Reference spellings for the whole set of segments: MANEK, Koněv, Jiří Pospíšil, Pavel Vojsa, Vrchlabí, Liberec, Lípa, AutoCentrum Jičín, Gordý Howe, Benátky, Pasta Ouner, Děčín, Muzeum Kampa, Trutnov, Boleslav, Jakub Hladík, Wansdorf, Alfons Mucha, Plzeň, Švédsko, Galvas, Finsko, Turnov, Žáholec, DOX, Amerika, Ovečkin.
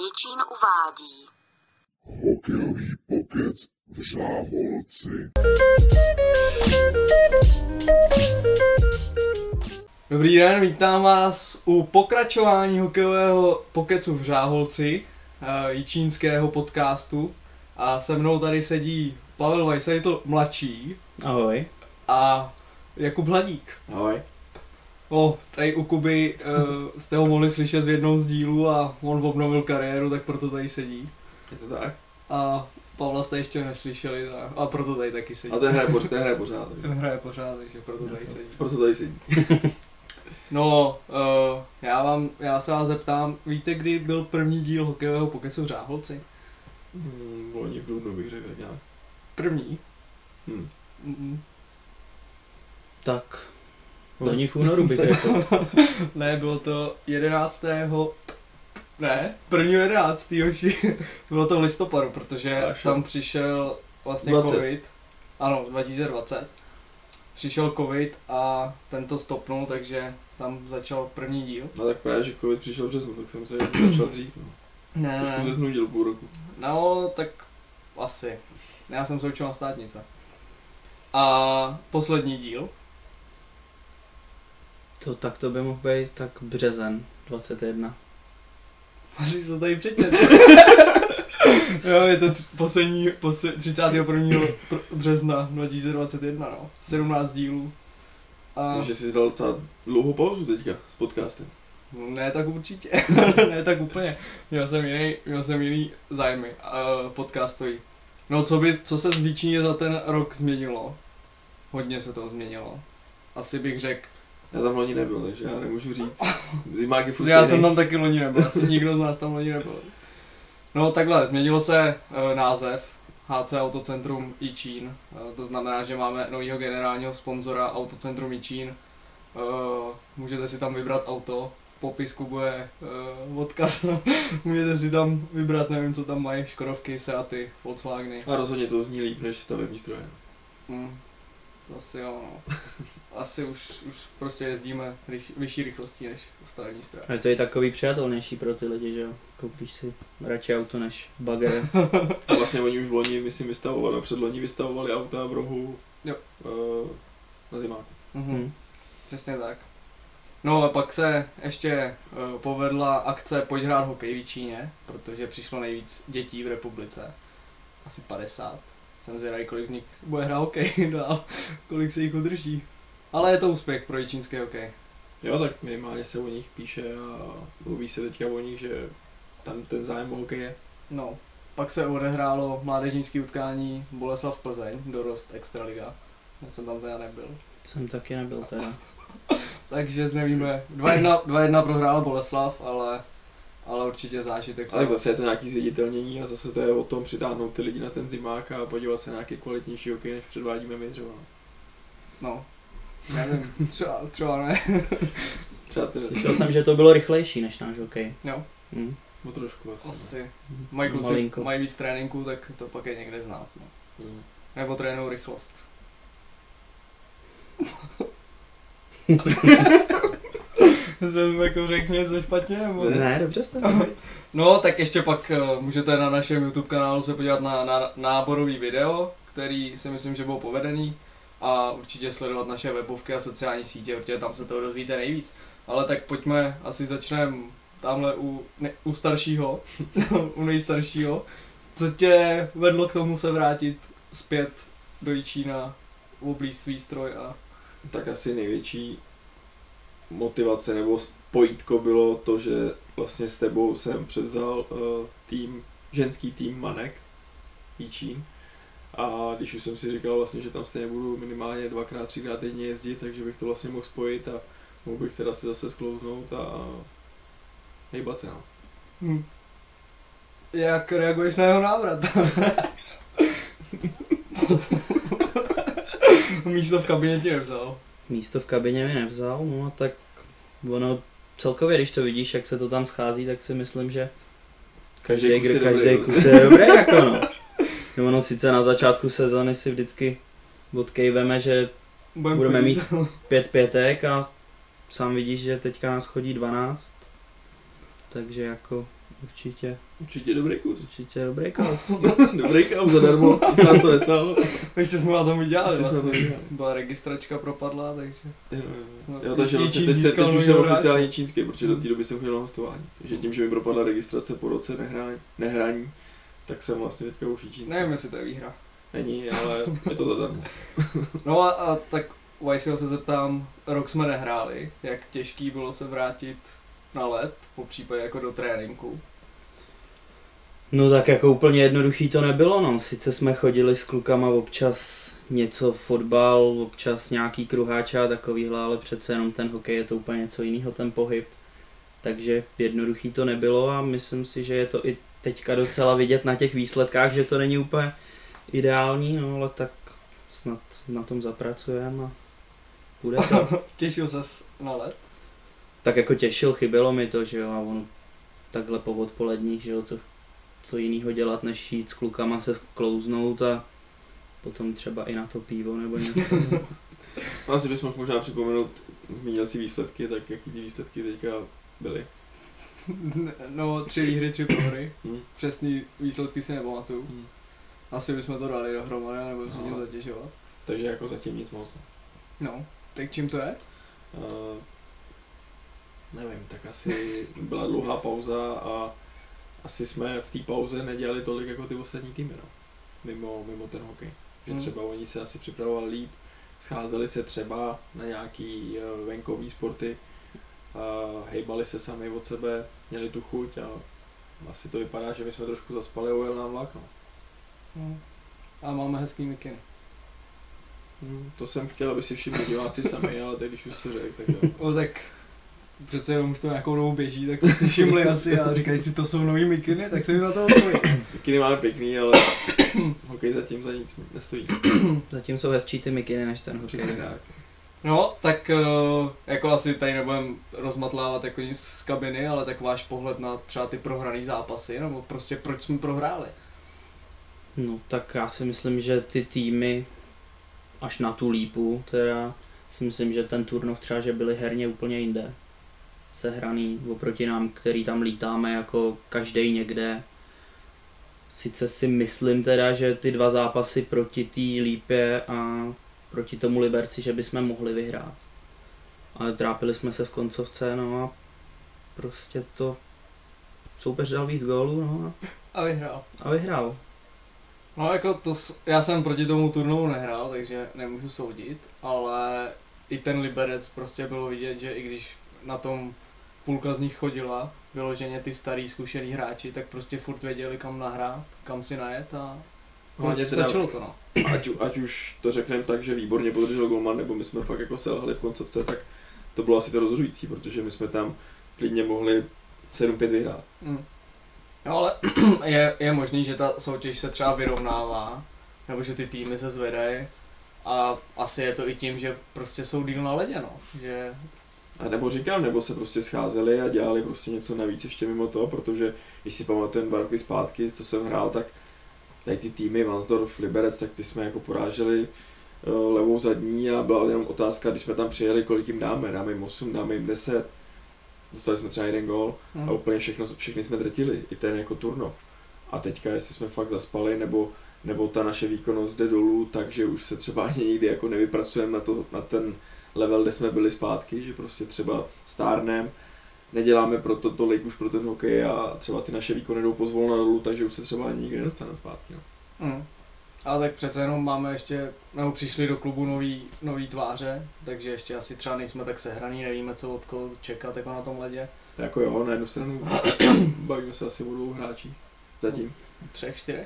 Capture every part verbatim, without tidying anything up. Jičín uvádí. Hokejový pokec v Žáholci. Dobrý den, vítám vás u pokračování hokejového pokecu v Žáholci, jičínského podcastu. A se mnou tady sedí Pavel Vojsa, je to mladší. Ahoj. A Jakub Hladík. Ahoj. No, tady u Kuby uh, jste ho mohli slyšet v jednom z dílů a on obnovil kariéru, tak proto tady sedí. Je to tak? A Pavla jste ještě neslyšeli a proto tady taky sedí. A ten hraje pořád. Ten hraje pořád, ten hraje pořád takže proto tady sedí. Proto tady sedí. No, uh, já, vám, já se vás zeptám, víte, kdy byl první díl hokejového pokecu v Žáholci? Hmm, v loni v dubnu bych řekl nějak. První? Hmm. Mm-mm. Tak... Loni v únoru bych řekl. Ne, bylo to jedenáctého Ne, prvního jedenáctého Bylo to v listopadu, protože Až tam přišel vlastně dvacet covid. Ano, dva tisíce dvacet Přišel covid a tento stopnul, takže tam začal první díl. No tak právě, že covid přišel v březnu, tak jsem se začal dřív. No. Ne, ne. Trošku březnu díl půl roku. No, tak asi. Já jsem se učil na státnice. A poslední díl. To tak to by mohl být tak březen dvacet jedna Asi to tady přečet. Jo, je to t- poslední, poslední třicátého prvního března dva tisíce dvacet jedna no. sedmnáct dílů. A... Takže jsi dal docela dlouhou pauzu teďka s podcastem. Ne tak určitě, ne tak úplně. Měl jsem jiný, měl jsem jiný zájmy uh, podcastový. No co by, co se výčně za ten rok změnilo? Hodně se to změnilo. Asi bych řekl. Já tam loni nebyl, takže já nemůžu říct. Zimák je furt stejný. Já jsem tam taky loni nebyl, asi nikdo z nás tam loni nebyl. No takhle, změnilo se e, název H C AutoCentrum Jičín. E, to znamená, že máme nového generálního sponzora AutoCentrum Jičín. E, můžete si tam vybrat auto, v popisku bude e, odkaz. Můžete si tam vybrat, nevím co tam mají, Škodovky, Seaty, Volkswageny. A rozhodně to zní líp než stavební stroje. Mm. Asi jo, no. Asi už, už prostě jezdíme ryš, vyšší rychlostí než stavební stroje. Ale to je takový přijatelnější pro ty lidi, že jo? Koupíš si radši auto než bagér. A vlastně oni už v loni, myslím, vystavovali, předloni vystavovali auta v rohu jo. Uh, na zimáku. Mhm, přesně tak. No a pak se ještě uh, povedla akce Pojď hrát hokej v Jičíně, protože přišlo nejvíc dětí v republice. Asi padesát Jsem zvědavý, kolik z nich bude hrát hokej dál, kolik se jich udrží. Ale je to úspěch pro jičínský hokej. Jo, tak minimálně se o nich píše a mluví se teďka o nich, že tam ten zájem o hokej je. No, pak se odehrálo mládežnické utkání Boleslav Plzeň, dorost Extraliga. Já jsem tam teda nebyl. Jsem taky nebyl teda. Takže nevíme, dva jedna prohrála Boleslav, ale... Ale určitě zážitek. Ale zase je to nějaký zviditelnění a zase to je o tom přitáhnout ty lidi na ten zimák a podívat se na nějaký kvalitnější hokej, než předvádíme my třeba. No, nevím, třeba, třeba ne. Třeba ty Myslím, třeba. Že to bylo rychlejší než náš hokej. Jo. Hmm. No trošku asi. Asi. Mají kluci, mají víc tréninků, tak to pak je někde znát. No. Hmm. Nebo trénují rychlost. Jsem jako řekl něco špatně, nebo... Ne, dobře jste. No, tak ještě pak uh, můžete na našem YouTube kanálu se podívat na, na náborový video, který si myslím, že bylo povedený. A určitě sledovat naše webovky a sociální sítě, protože tam se toho dozvíte nejvíc. Ale tak pojďme, asi začneme tamhle u, ne, u staršího, u nejstaršího. Co tě vedlo k tomu se vrátit zpět do Jičína, oblíz svý stroj a... Tak asi největší... motivace nebo spojítko bylo to, že vlastně s tebou jsem převzal uh, tým, ženský tým MANEK Jičín. A když už jsem si říkal vlastně, že tam stejně budu minimálně dvakrát, třikrát týdně jezdit, takže bych to vlastně mohl spojit a mohl bych teda si zase sklouznout a hejbat se nám. Hm. Jak reaguješ na jeho návrat? Místo v kabinetě nevzal. Místo v kabině mi nevzal, no tak ono celkově, když to vidíš, jak se to tam schází, tak si myslím, že každý, každý, každý kus je dobrý, jako no. No ono sice na začátku sezony si vždycky odkejveme, že Bampi. Budeme mít pět pětek a sám vidíš, že teďka nás chodí dvanáct takže jako Určitě. Určitě dobrý kus. Určitě dobrý kus. Dobrý kus, zadarmo, se nás to nestálo. Ještě jsme na tom vydělali vlastně. Byla registračka propadla, takže... Jo, jo. jo takže vlastně teď, teď už jsem oficiálně čínský, protože do té doby jsem chodil na hostování. Takže tím, že mi propadla registrace po roce nehrání, nehrání tak jsem vlastně teďka už čínský. Nevím, jestli to je výhra. Není, ale je to zadarmo. No a, a tak Vojsa se zeptám, rok jsme nehráli, jak těžký bylo se vrátit na led, po případě jako do tréninku? No tak jako úplně jednoduchý to nebylo, no. Sice jsme chodili s klukama občas něco fotbal, občas nějaký kruháča a takovýhle, ale přece jenom ten hokej je to úplně něco jiného, ten pohyb. Takže jednoduchý to nebylo a myslím si, že je to i teďka docela vidět na těch výsledkách, že to není úplně ideální, no ale tak snad na tom zapracujeme a bude to. Těšil ses na led? Tak jako těšil, chybělo mi to, že jo, a ono takhle po odpoledních, že jo, co, co jinýho dělat, než jít s klukama se sklouznout a potom třeba i na to pivo nebo něco. Asi bys mohl možná připomenout, zmínil si výsledky, tak jaký ty výsledky teďka byly? No tři výhry, tři prohry, hmm. přesný výsledky si nepamatuju. Hmm. Asi bychom to dali dohromady, nebo se tím zatěžovat. Takže jako zatím nic moc. No, tak čím to je? Uh, Nevím, tak asi byla dlouhá pauza a asi jsme v té pauze nedělali tolik jako ty ostatní týmy, no. Mimo, mimo ten hokej. Že třeba oni se asi připravovali líp, scházeli se třeba na nějaký venkový sporty, hejbali se sami od sebe, měli tu chuť a asi to vypadá, že my jsme trošku zaspali a ujel nám vlak, no. Hmm. A máme hezký mikiny. Hmm, to jsem chtěl, aby si všimli diváci sami, ale teď když už se řek, tak jo. No tak... Přece jenom už to nějakou dobu běží, tak to si všimli asi a říkají si, to jsou nový mikiny, tak se mi na to odpověděl. Mikiny máme pěkný, ale hokej zatím za nic nestojí. Zatím jsou hezčí ty mikiny než ten hokej. Tak. No, tak jako asi tady nebudem rozmatlávat jako nic z kabiny, ale tak váš pohled na třeba ty prohraný zápasy, nebo prostě proč jsme prohráli? No tak já si myslím, že ty týmy až na tu Lípu, teda si myslím, že ten Turnov třeba, že byli herně úplně jinde. Sehraný oproti nám, který tam lítáme jako každej někde. Sice si myslím teda, že ty dva zápasy proti té Lípě a proti tomu Liberci, že bychom mohli vyhrát. Ale trápili jsme se v koncovce, no a prostě to soupeř dal víc gólů, no a... A vyhrál. A vyhrál. No jako to, já jsem proti tomu Turnovu nehrál, takže nemůžu soudit, ale i ten Liberec prostě bylo vidět, že i když na tom půlka z nich chodila, vyloženě ty starý zkušený hráči, tak prostě furt věděli, kam nahrát, kam si najet a no, stačilo to, no. Ať, ať už to řekneme tak, že výborně podržel golman, nebo my jsme fakt jako selhali v koncovce, tak to bylo asi to rozhodující, protože my jsme tam klidně mohli sedm pět vyhrát. Mm. No ale je, je možný, že ta soutěž se třeba vyrovnává, nebo že ty týmy se zvedají a asi je to i tím, že prostě jsou díl na ledě, no, že... A nebo říkám, nebo se prostě scházeli a dělali prostě něco navíc ještě mimo to, protože když si pamatujem dva roky zpátky, co jsem hrál, tak tady ty týmy Wansdorf, Liberec, tak ty jsme jako poráželi levou zadní a byla jenom otázka, když jsme tam přijeli, kolik jim dáme, dáme jim osm, dáme jim deset, dostali jsme třeba jeden gól a úplně všechno, všechny jsme drtili, i ten jako Turnov. A teďka, jestli jsme fakt zaspali, nebo, nebo ta naše výkonnost jde dolů, takže už se třeba ani nikdy jako nevypracujeme na, to, na ten level, kde jsme byli zpátky, že prostě třeba stárnem, neděláme proto tolik už pro ten hokej a třeba ty naše výkony jdou pozvolna dolů, takže už se třeba ani nikdy nedostaneme zpátky. No. Mm. A tak přece jenom máme ještě, nebo přišli do klubu nový, nový tváře, takže ještě asi třeba nejsme tak sehraní, nevíme co od koho čekat jako na tom ledě. Tak jako jo, na jednu stranu bavíme se asi o dvou hráčích, zatím. Třech, čtyřech?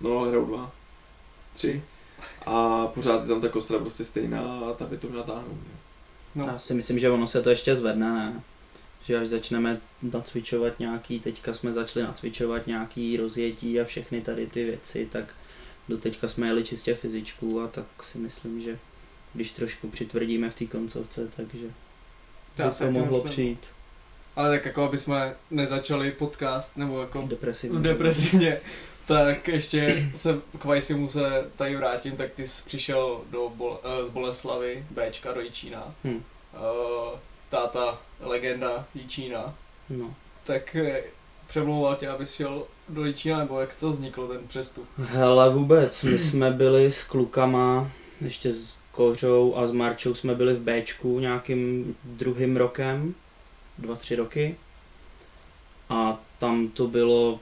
No ale hrajou dva, tři. A pořád je tam ta kostra prostě stejná a ta by to měla táhnout. No. Já si myslím, že ono se to ještě zvedne, ne? Že až začneme nacvičovat nějaký, teďka jsme začali nacvičovat nějaký rozjetí a všechny tady ty věci, tak do teďka jsme jeli čistě fyzičku a tak si myslím, že když trošku přitvrdíme v té koncovce, takže by to mohlo přijít. Ale tak jako aby jsme nezačali podcast nebo jako depresivně, depresivně. Tak ještě se k Vojsimu se tady vrátím, tak ty jsi přišel do Bol- z Boleslavy, Bčka do Jičína, hmm. táta legenda Jičína, no. Tak přemlouval tě, abys šel do Líčína, nebo jak to vzniklo, ten přestup? Hele, vůbec. My jsme byli s klukama, ještě s Kořou a s Marčou jsme byli v Bčku nějakým druhým rokem, dva, tři roky. A tam to bylo,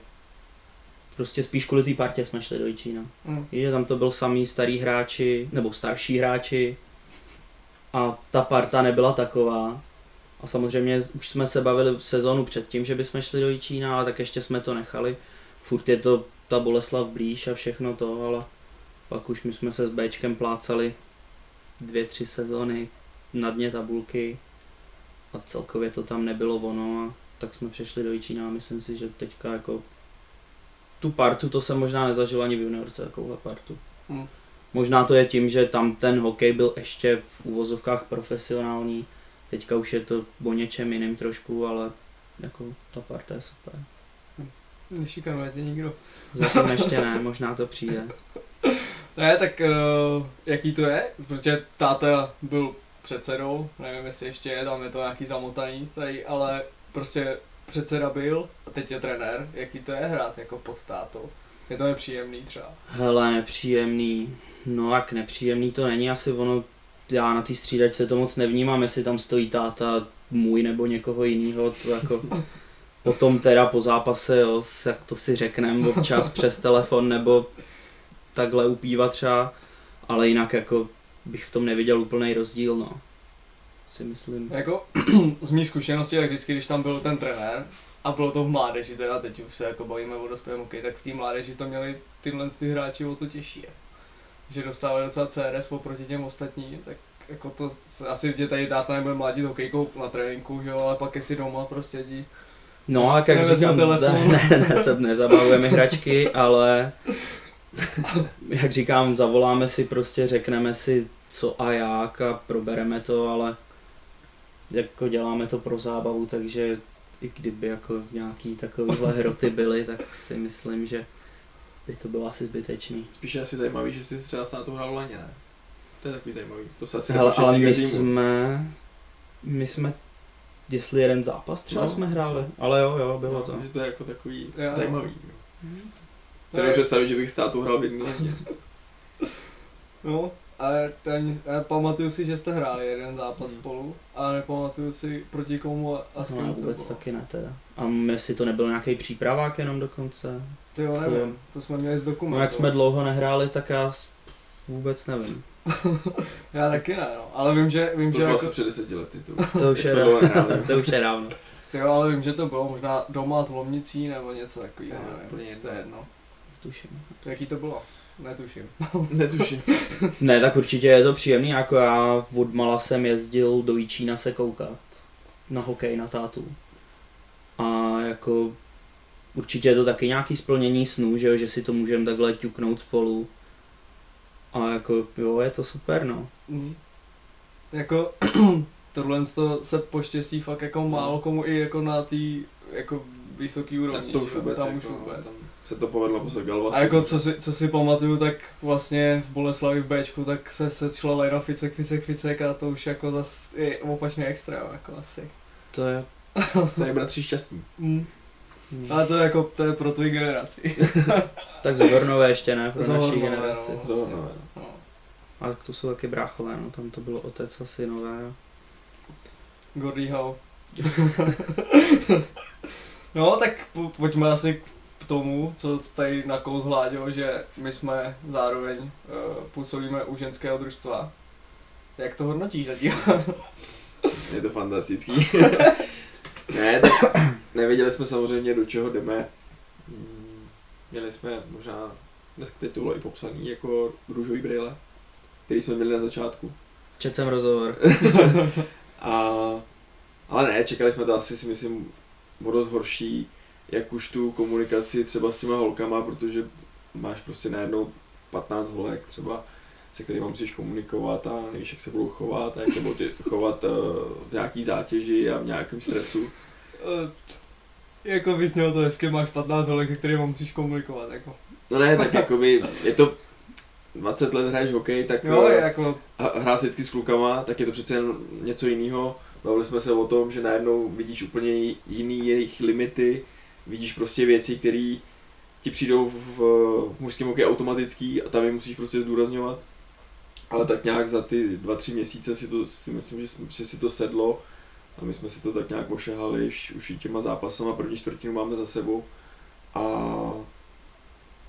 prostě spíš kvůli té partě jsme šli do Jičína. Mm. Je, že tam to byl samý starý hráči, nebo starší hráči. A ta parta nebyla taková. A samozřejmě už jsme se bavili sezónu předtím, že bychom šli do Jičína, ale tak ještě jsme to nechali. Furt je to ta Boleslav blíž a všechno to, ale pak už my jsme se s Bčkem plácali dvě, tři sezóny na dně tabulky. A celkově to tam nebylo ono. A tak jsme přešli do Jičína a myslím si, že teďka jako tu partu, to jsem možná nezažil ani v juniorce, takovou partu. Hmm. Možná to je tím, že tam ten hokej byl ještě v uvozovkách profesionální, teďka už je to o něčem jiným trošku, ale jako ta parta je super. Nešikanuje tě nikdo. Zatím ještě ne, možná to přijde. Ne, tak uh, jaký to je? Protože táta byl předsedou, nevím jestli ještě je, tam je to nějaký zamotaný tady, ale prostě předseda byl a teď je trenér. Jaký to je hrát jako pod tátou? Je to nepříjemný třeba? Hele, nepříjemný. No jak nepříjemný to není asi ono, já na té střídačce to moc nevnímám, jestli tam stojí táta můj nebo někoho jinýho, to jako potom teda po zápase, jo, to si řekneme občas přes telefon nebo takhle u piva třeba, ale jinak jako bych v tom neviděl úplný rozdíl, no. Si myslím. Jako z mý zkušenosti, tak vždycky, když tam byl ten trenér a bylo to v mládeži, teda teď už se jako bavíme o dospělém hokeji, tak v té mládeži to měli tyhle ty hráči o to těžší. Že dostávali docela C R S oproti těm ostatním, tak jako to asi tě tady táta nebude mlátit hokejkou na tréninku, že jo, ale pak jsi doma prostě dí. No a jak říkám, ne, ne, se nezabavujeme hračky, ale jak říkám, zavoláme si prostě, řekneme si co a jak a probereme to, ale jako děláme to pro zábavu, takže i kdyby jako nějaký takovéhle hroty byly, tak si myslím, že by to bylo asi zbytečný. Spíš je asi zajímavý, že jsi třeba stále toho hrál v Laně, ne? To je takový zajímavý. To se asi hele, ale my jsme, my jsme, jestli jeden zápas třeba no, jsme hráli, no. Ale jo, jo, bylo no, to. Že to je jako takový já, zajímavý. Hmm. Se můžu představit, že bych stále toho hrál v jedné Laně. No. Ale ten, pamatuju si, že jste hráli jeden zápas hmm. spolu, ale nepamatuju si proti komu a s kým no, to vůbec bylo. Taky ne teda. A jestli to nebyl nějaký přípravák jenom dokonce? Ty jo, nevím, to jsme měli zdokumentovat. No jak jsme dlouho nehráli, tak já vůbec nevím. Já taky ne, no. Ale vím, že... Vím, to že už jako... před deseti lety. To, to už je dávno. To už je dávno. Ty jo, ale vím, že to bylo možná doma s Lomnicí nebo něco takového, nevím, to je jedno. Tuším. Jaký to bylo? Netuším. Netuším. Ne, tak určitě je to příjemný, jako já odmala jsem jezdil do Jičína se koukat na hokej, na tátu. A jako určitě je to taky nějaký splnění snů, že, jo, že si to můžeme takhle ťuknout spolu. A jako jo, je to super, no. Mm. Jako tohle se poštěstí fakt jako málo komu i jako na té jako vysoké úrovni. Tak to už vůbec, tam už vůbec. Jako, se to povedlo po Galvasu. A jako co si, co si pamatuju, tak vlastně v Boleslavi v Bčku tak se sečla lejna ficek, ficek, ficek a to už jako zase je opačný extrém, jako asi. To je, to je bratří šťastný. Mm. Mm. Ale to je jako, to je pro tvůj generaci. Tak Zohornové ještě ne, pro Zohornové, naší generaci. No, Zohornové, no. A tak to jsou taky bráchové, no, tam to bylo otec a synové. Gordý Howe. No tak po, pojďme asi k tomu, co tady nakous Hláďo, že my jsme zároveň uh, působíme u ženského družstva. Jak to hodnotíš zatím? Je to fantastický. Ne, tak nevěděli jsme samozřejmě, do čeho jdeme. Měli jsme možná, dneska teď to bylo i popsaný, jako růžový brýle, který jsme měli na začátku. Četl jsem rozhovor. A, ale ne, čekali jsme to asi, si myslím, o dost horší, jak už tu komunikaci třeba s těma holkama, protože máš prostě najednou patnáct holek třeba, se kterými musíš komunikovat a nevíš, jak se budou chovat a jak se budou chovat uh, v nějaký zátěži a v nějakém stresu. Uh, jako bys měl to hezky, máš patnáct holek, se kterými musíš komunikovat, jako. No ne, tak jakoby, je to dvacet let hraješ hokej, tak jo, jako... hrát vždycky s klukama, tak je to přece jen něco jiného. Bavili jsme se o tom, že najednou vidíš úplně jiný jejich limity, vidíš prostě věci, které ti přijdou v, v mužském hokeji automatický a tam je musíš prostě zdůrazňovat. Ale tak nějak za ty dva, tři měsíce si to, si myslím, že, že si to sedlo a my jsme si to tak nějak ošehali už i těma zápasama, první čtvrtinu máme za sebou a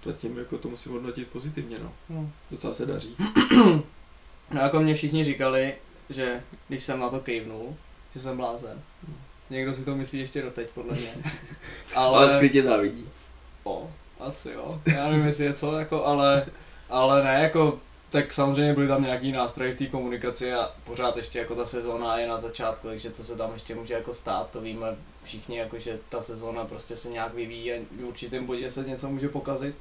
zatím jako to musím hodnotit pozitivně, no. no. Docela se daří. No jako mě všichni říkali, že když jsem na to kejvnul, že jsem blázen. Někdo si to myslí ještě doteď, podle mě. Ale, ale skrytě závidí. O, asi jo, já nevím jestli je co, jako, ale, ale ne, jako, tak samozřejmě byly tam nějaký nástroje v té komunikaci a pořád ještě jako ta sezóna je na začátku, takže to se tam ještě může jako stát, to víme všichni, jako, že ta sezóna prostě se nějak vyvíjí a v určitém bodě se něco může pokazit.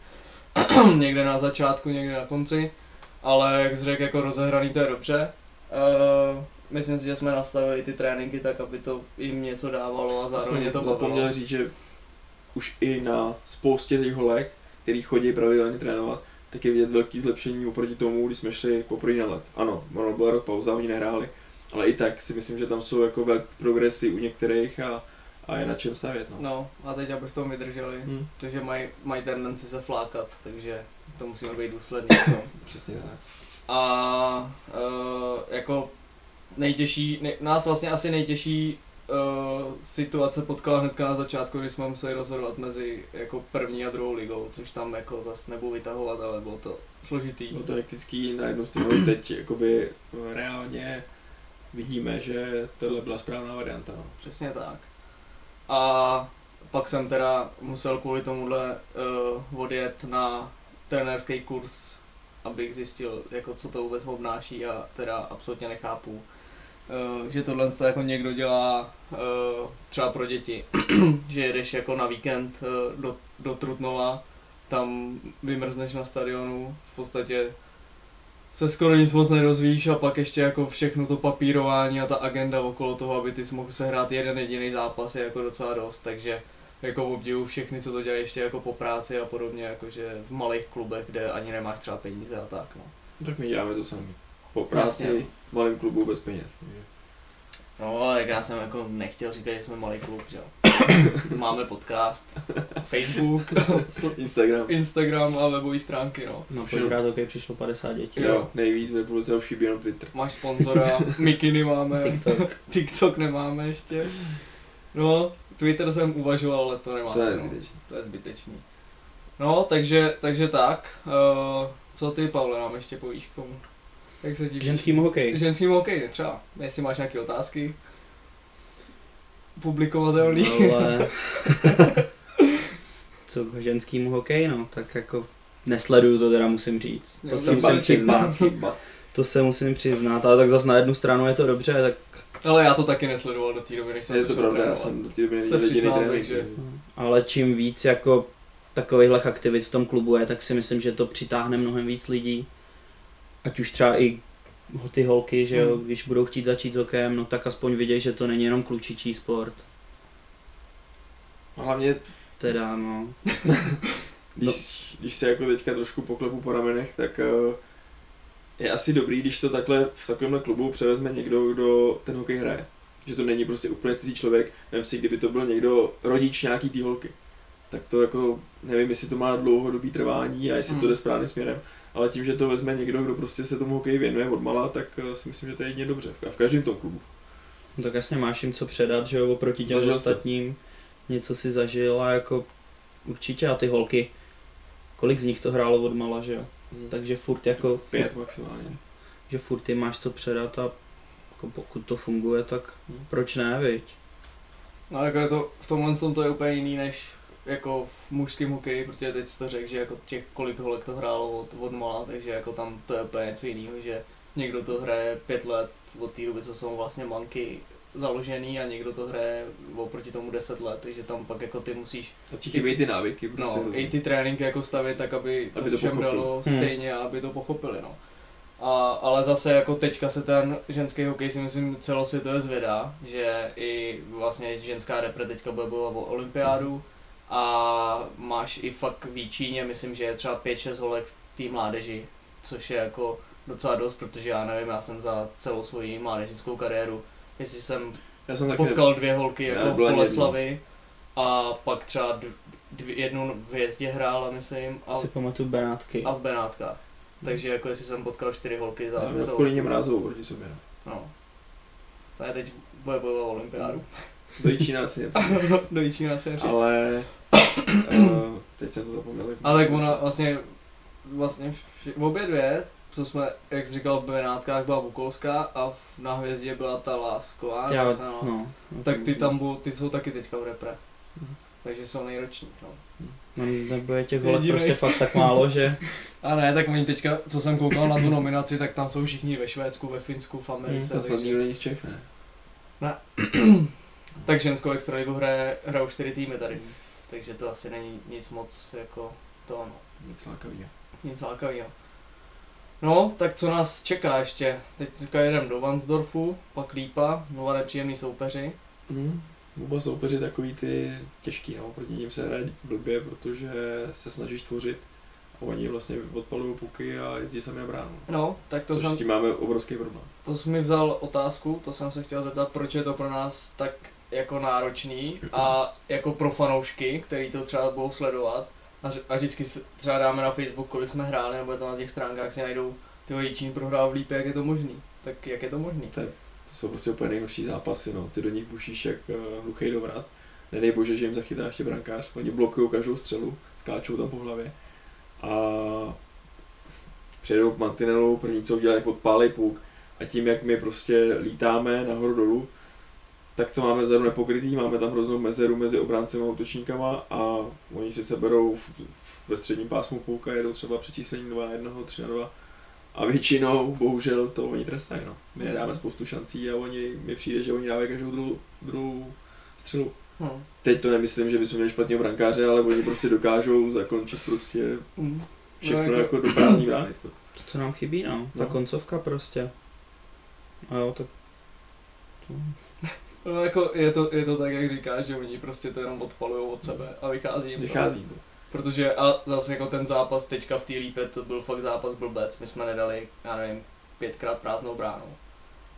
Někde na začátku, někde na konci, ale jak jsi řekl, jako rozehraný to je dobře. Uh, myslím si, že jsme nastavili ty tréninky tak, aby to jim něco dávalo a zároveň to bavilo. Zapomněl říct, že už i na spoustě těch holek, který chodí pravidelně trénovat, tak je vidět velký zlepšení oproti tomu, když jsme šli poprvé na led. Ano, ono byla rok pauza, oni nehráli, ale i tak si myslím, že tam jsou jako velké progresy u některých a, a je na čem stavět. No, no a teď aby v tom vydrželi, hmm. protože mají maj tendenci se flákat, takže to musíme být důsledný. No. Přesně tak. A e, jako nejtěžší, nej, nás vlastně asi nejtěžší Uh, situace potkala hnedka na začátku, když jsme museli rozhodovat mezi jako první a druhou ligou, což tam jako zase nebudu vytahovat, ale bylo to složitý. Bylo to hektický, na jednu stranu teď jakoby reálně vidíme, že tohle byla správná varianta. No. Přesně tak. A pak jsem teda musel kvůli tomuhle uh, odjet na trenérský kurz, abych zjistil, jako, co to vůbec obnáší a teda absolutně nechápu. Uh, že tohle jako někdo dělá uh, třeba pro děti, že jedeš jako na víkend uh, do, do Trutnova, tam vymrzneš na stadionu, v podstatě se skoro nic moc nerozvíjíš a pak ještě jako všechno to papírování a ta agenda okolo toho, aby ty jsi mohl sehrát jeden jediný zápas je jako docela dost, takže jako obdivu všechny, co to dělají ještě jako po práci a podobně, jakože v malých klubech, kde ani nemáš třeba peníze a tak no. Tak my děláme to sami. Po práci, jasně. Malým klubu bez peněz. No ale já jsem jako nechtěl říkat, že jsme malý klub, že jo. Máme podcast, Facebook, Instagram Instagram a webové stránky, no. No všelkrát okej, přišlo padesát dětí. Jo, jo. Nejvíc ve půlce už chybí jenom Twitter. Máš sponzora, mikiny máme, TikTok. TikTok nemáme ještě. No, Twitter jsem uvažoval, ale to nemá to cenu. Je to je zbytečný. No, takže, takže tak. Uh, co ty, Pavle, nám ještě povíš k tomu? Jak se ti ženským hokeji. Ženským hokeji, třeba. Jestli máš nějaké otázky. Publikovatelný. Ale... Co k ženským hokeji, no, tak jako... Nesleduju to teda, musím říct. To se musím přiznat. To se musím přiznat, ale tak zas na jednu stranu je to dobře, tak... Ale já to taky nesledoval do té doby, než jsem to pravda, trénoval. Já jsem do té doby neviděl jediný trénink, že... Ale čím víc jako takovejhle aktivit v tom klubu je, tak si myslím, že to přitáhne mnohem víc lidí. Ať už třeba i ty holky, že jo, když budou chtít začít s hokejem, no tak aspoň viděj, že to není jenom klučičí sport. Hlavně... Teda, no. když, no. Když se jako teďka trošku poklepu po ramenech, tak je asi dobrý, když to takhle v takovémhle klubu převezme někdo, kdo ten hokej hraje. Že to není prostě úplně cizí člověk, vem si, kdyby to byl někdo rodič nějaký té holky. Tak to jako, nevím, jestli to má dlouhodobý trvání a jestli to jde správným směrem. Ale tím, že to vezme někdo, kdo prostě se tomu hokeji věnuje odmala, tak si myslím, že to je jedině dobře. A v každém tom klubu. No tak jasně máš jim co předat, že jo, oproti těm ostatním. Něco si zažil a jako určitě a ty holky, kolik z nich to hrálo odmala, že jo. Hmm. Takže furt jako... Pět furt, maximálně. Že furt ty máš co předat a jako pokud to funguje, tak hmm. proč ne, viď? No jako je to, v tomhle tom to je úplně jiný než... jako v mužském hokeji, protože teď jsi to řekl, že jako těch kolik holek to hrálo od, od mala, takže jako tam to je úplně něco jiného, že někdo to hraje pět let od té doby, co jsou vlastně manky založený a někdo to hraje oproti tomu deset let, takže tam pak jako ty musíš... A ti chybí ty návyky, prostě. No, i ty tréninky jako stavit tak, aby, aby to všem dalo stejně a aby to pochopili, no. A, ale zase jako teďka se ten ženský hokej si myslím celosvětově zvedá, že i vlastně ženská repre teďka bude bojovat o olympiádu, hmm. A máš i fakt v Jičíně, myslím, že je třeba pět šest holek v té mládeži, což je jako docela dost, protože já nevím, já jsem za celou svoji mládežnickou kariéru, jestli jsem, jsem potkal dvě holky jako v Boleslavi a pak třeba dvě, jednu v jezdě hrál, myslím, a si pamatuju Benátky. A v Benátkách. Takže jako jestli jsem potkal čtyři holky za deset. Kvůli něm rázou proti sobě. No. To je teď bude bojová olympiádu. Do Jičína asi nepřijde. Do Jičína asi nepřijde. Ale uh, teď jsem to zapomněl. Ale tak ona vlastně, vlastně vši, obě dvě, co jsme, jak jsi říkal, v Benátkách byla Bukovská a v, na Hvězdě byla ta Lásková. Já, se, no. No, tak ty tam budou, ty jsou taky teďka v repre. Mhm. Takže jsou nejročník, no. Nebo je těch holek prostě fakt tak málo, že... A ne, tak oni teďka, co jsem koukal na tu nominaci, tak tam jsou všichni ve Švédsku, ve Finsku, v Americe. Hmm, to snad nikdo není z Čech, ne? Ne. Tak ženskou extraligu hraje, hrajou čtyři týmy tady, hmm. takže to asi není nic moc jako to ano. Nic lákavýho. Nic lákavýho. No, tak co nás čeká ještě? Teďka jedeme do Wansdorfu, pak Lípa, no a nepříjemný soupeři. Hmm. Oba soupeři takový ty těžký, no, proti nim se hraje blbě, protože se snažíš tvořit a oni vlastně odpalují puky a jezdí sami na bránu. No, tak to jsem... s tím máme obrovský problém. To jsi mi vzal otázku, to jsem se chtěl zeptat, proč je to pro nás tak jako náročný a jako pro fanoušky, který to třeba budou sledovat a, a vždycky třeba dáme na Facebook, kolik jsme hráli, nebo to na těch stránkách si najdou tyho Jičín prohrál v Lípě, jak je to možný, tak jak je to možný? Te- jsou prostě úplně nejhorší zápasy, no. Ty do nich bušíš jak uh, hluchej do vrat. Nedej bože, že jim zachytá ještě brankář, oni blokují každou střelu, skáčou tam po hlavě a přijedou k mantinelu, první co udělají, podpálej puk a tím, jak my prostě lítáme nahoru dolů, tak to máme vzadu nepokrytý, máme tam hroznou mezeru mezi obráncemi a útočníkama a oni si seberou v, ve středním pásmu puk a jedou třeba přečíslení dva na jednoho, tři na dva. A většinou, bohužel, to oni trestají, no. My nedáme spoustu šancí a oni, mi přijde, že oni dávají každou druhou, druhou střelu. No. Teď to nemyslím, že bychom měli špatného brankáře, ale oni prostě dokážou zakončit prostě všechno no, jako... jako do prázdní brány. To, co nám chybí, no. Ta no. koncovka prostě. A jo, tak... No jako je to, je to tak, jak říkáš, že oni prostě to jenom odpalujou od sebe a vychází jim vychází to. Protože a zase jako ten zápas teďka v té Lípě, to byl fakt zápas blbec, my jsme nedali, já nevím, pětkrát prázdnou bránu.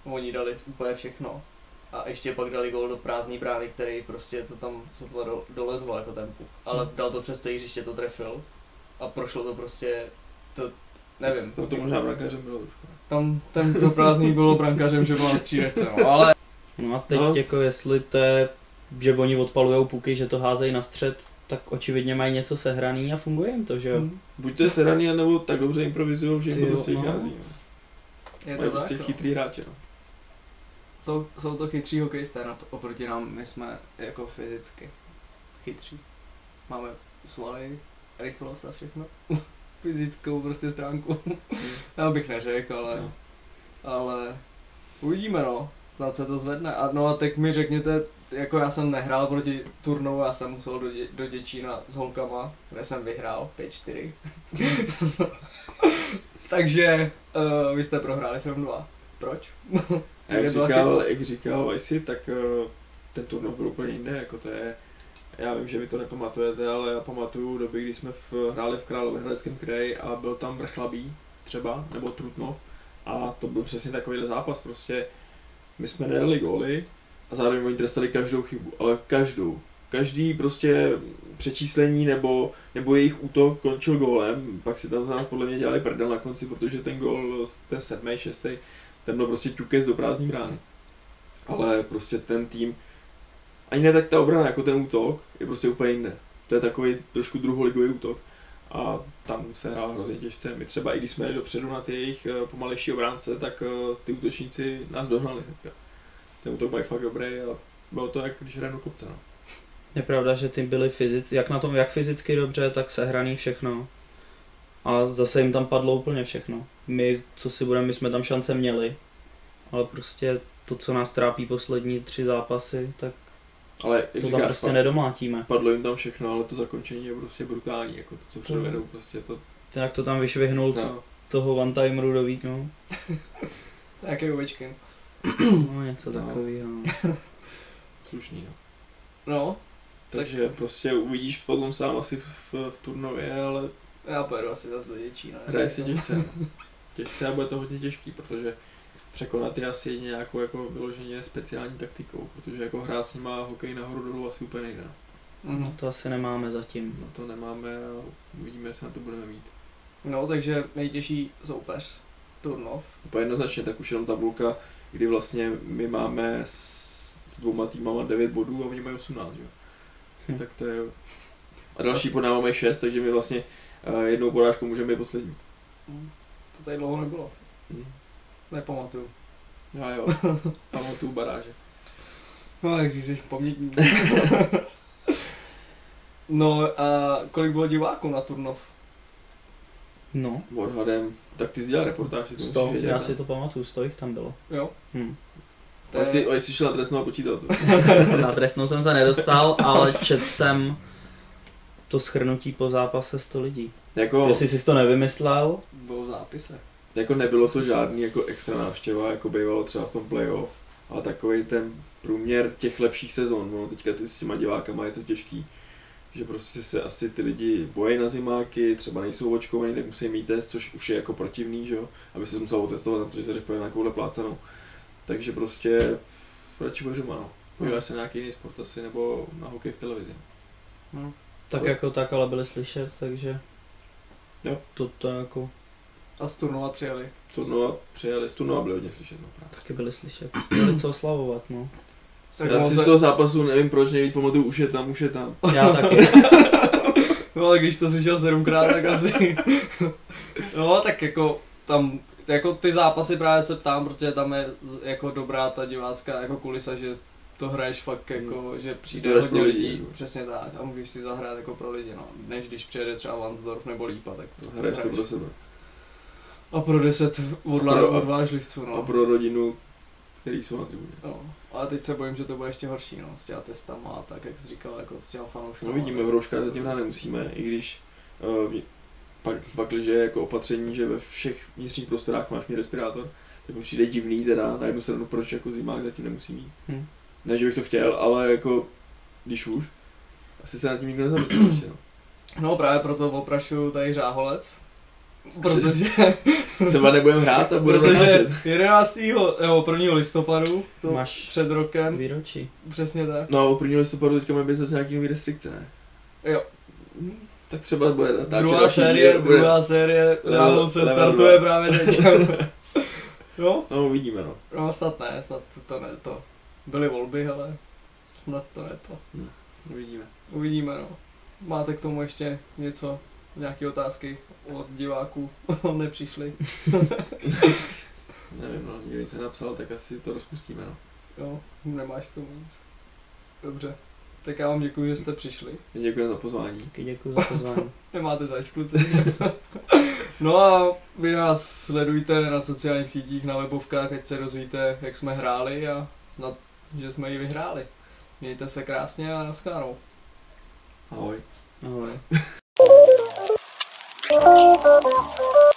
Oni dali úplně všechno a ještě pak dali gól do prázdné brány, který prostě to tam sotva do, dolezlo jako ten puk, ale dal to přes celý hřiště, to trefil a prošlo to prostě, to nevím. To, to možná brankařem bylo trošku. Tam ten do prázdný bylo brankařem, že byla střílece, no ale... No a teď no. jako jestli to je, že oni odpalujou puky, že to házejí na střed, tak očividně mají něco sehraný a funguje jim to, že jo? Hmm. Buď to je sehraný, nebo tak dobře improvizujou, že jim to prostě vychází. Mají tak, prostě no. chytrý hráče, no. Jsou, jsou to chytří hokejisté oproti nám, my jsme jako fyzicky chytří. Máme svaly, rychlost a všechno. Fyzickou prostě stránku. Já bych neřekl, ale... No. Ale... Uvidíme, no. Snad se to zvedne. A no a tak mi řekněte, jako já jsem nehrál proti Turnovu, já jsem musel do, dě, do Děčína s holkama, kde jsem vyhrál pět čtyři. Takže uh, vy jste prohráli sedm dva. Proč? jak, říkal, jak říkal Vojsi, tak uh, ten Turnov byl úplně jinde, jako to je, já vím, že vy to nepamatujete, ale já pamatuju doby, kdy jsme v, hráli v Královéhradeckém kraji a byl tam Vrchlabí třeba, nebo Trutnov a to byl přesně takovýhle zápas, prostě my jsme nedali góly, a zároveň oni trestali každou chybu, ale každou. Každý prostě přečíslení nebo, nebo jejich útok končil gólem, pak si tam z nás podle mě dělali prdel na konci, protože ten gól, ten sedmý, šestý, ten byl prostě ťukec do prázdní brány. Ale prostě ten tým, ani ne tak ta obrana, jako ten útok, je prostě úplně jinde. To je takový trošku druholigový útok a tam se hrál hrozně těžce. My třeba i když jsme jeli dopředu na ty jejich pomalejší obránce, tak ty útočníci nás dohnali. Ten to byl fakt dobrý a bylo to jak když hraje do kopce, no. Je pravda, že ty byli fyzicky, jak na tom, jak fyzicky dobře, tak sehraný všechno. A zase jim tam padlo úplně všechno. My, co si budeme, my jsme tam šance měli. Ale prostě to, co nás trápí poslední tři zápasy, tak ale, to říkáš, tam prostě pad, nedomlátíme. Padlo jim tam všechno, ale to zakončení je prostě brutální, jako to, co předvedou, mm. prostě to... Ten jak to tam vyšvihnul no. z toho one-timeru do vík, no. Taky Ovečkin. No něco no. takového. Slušný, no. No. Takže tak... prostě uvidíš potom sám asi v, v Turnově, ale... Já pojedu asi zase do Děčína. Hraje si těžce. Těžce a bude to hodně těžký, protože překonat je asi nějakou jako vyloženě speciální taktikou, protože jako hrát s nima hokej nahoru dolů asi úplně nejde. Mm. No to asi nemáme zatím. No to nemáme a uvidíme, jestli na to budeme mít. No, takže nejtěžší soupeř Turnov. To jednoznačně, tak už jenom tabulka, kdy vlastně my máme s, s dvouma týmama devět bodů a oni mají osmnáct, jo. Hm. Tak to je... A další pod náma mají šest, takže my vlastně uh, jednou porážkou můžeme být poslední. Mm. To tady dlouho nebylo. Mm. Nepamatuju. Já jo, pamatuju baráže. No, jak jsi pamětní. No a kolik bylo diváků na Turnov? No. Odhadem. Tak ty jsi dělal reportáž, to sto, vědět, já si to pamatuju, sto jich tam bylo. Jo. Hm. Te... A jsi, jsi šel na trestnou a počítal to? Na trestnou jsem se nedostal, ale četl jsem to shrnutí po zápase sto lidí. Jako... Jestli jsi to nevymyslel? Bylo v zápise. Jako nebylo to žádný jako extra návštěva, jako bývalo třeba v tom playoff, ale takový ten průměr těch lepších sezon, no teďka ty s těma divákama je to těžký, že prostě se asi ty lidi bojí na zimáky, třeba nejsou očkovaní, tak musí mít test, což už je jako protivný, že jo, aby se musel otestovat na to, že se řekl na nějakouhle plácanou. Takže prostě radši bořuma, no. Podíváš se na nějaký jiný sport asi, nebo na hokej v televizi. No, tak to... jako tak, ale byli slyšet, takže jo. To, to jako... A z Turnova přijeli. Turnova přijeli, z Turnova byli hodně slyšet, no právě. Taky byli slyšet, byli co oslavovat, no. Tak já si se... z toho zápasu nevím proč, nejvíc pamatuju, už je tam, už je tam. Já taky. No ale když to slyšel sedmkrát, tak asi. No tak jako tam, jako ty zápasy právě se ptám, protože tam je jako dobrá ta divácká jako kulisa, že to hraješ fakt jako, hmm. že přijde Jdeš hodně lidí, lidí, přesně tak, a můžeš si zahrát jako pro lidi, no. Než když přijede třeba Wansdorf nebo Lípa, tak to hraješ. Hraješ to pro sebe. A pro deset odvážlivců, no. A pro rodinu, který jsou na tribuně. No, ale teď se bojím, že to bude ještě horší, no, s těma testama a tak, jak jsi říkal, jako s těma fanouškama. No vidíme, v rouškách zatím hrát nemusíme, i když uh, pak, pak liže jako opatření, že ve všech vnitřních prostorách máš mít respirátor, tak mi přijde divný teda, na jednu stranu, proč jako zimák zatím nemusí mít. Hmm. Ne, že bych to chtěl, ale jako, když už, asi se nad tím nikdo nezamyslel ještě, no. No právě proto oprašuju tady Řáholec. Protože... Třeba nebudeme hrát a budeme nažet. jedenáctého nebo prvního listopadu, to máš před rokem. Výročí. Přesně tak. No a od prvního listopadu teďka mají být zase nějaký nový restrikce, ne? Jo. Tak třeba bude natáčet. Druhá série, bude... druhá série, Řáholec se startuje právě teď. Jo? No uvidíme, no. No snad ne, snad to ne to. Byly volby, ale snad to ne to. Hmm. Uvidíme. Uvidíme, no. Máte k tomu ještě něco? Nějaké otázky od diváků nepřišly. Nevím, no, nikdy se napsal, tak asi to rozpustíme, no. Jo, nemáš k tomu nic. Dobře, tak já vám děkuji, že jste přišli. Děkuji za pozvání. Taky děkuji za pozvání. Nemáte zač, kluci. No a vy nás sledujte na sociálních sítích, na webovkách, ať se dozvíte, jak jsme hráli a snad, že jsme ji vyhráli. Mějte se krásně a naschledanou. Ahoj. Ahoj. Thank you.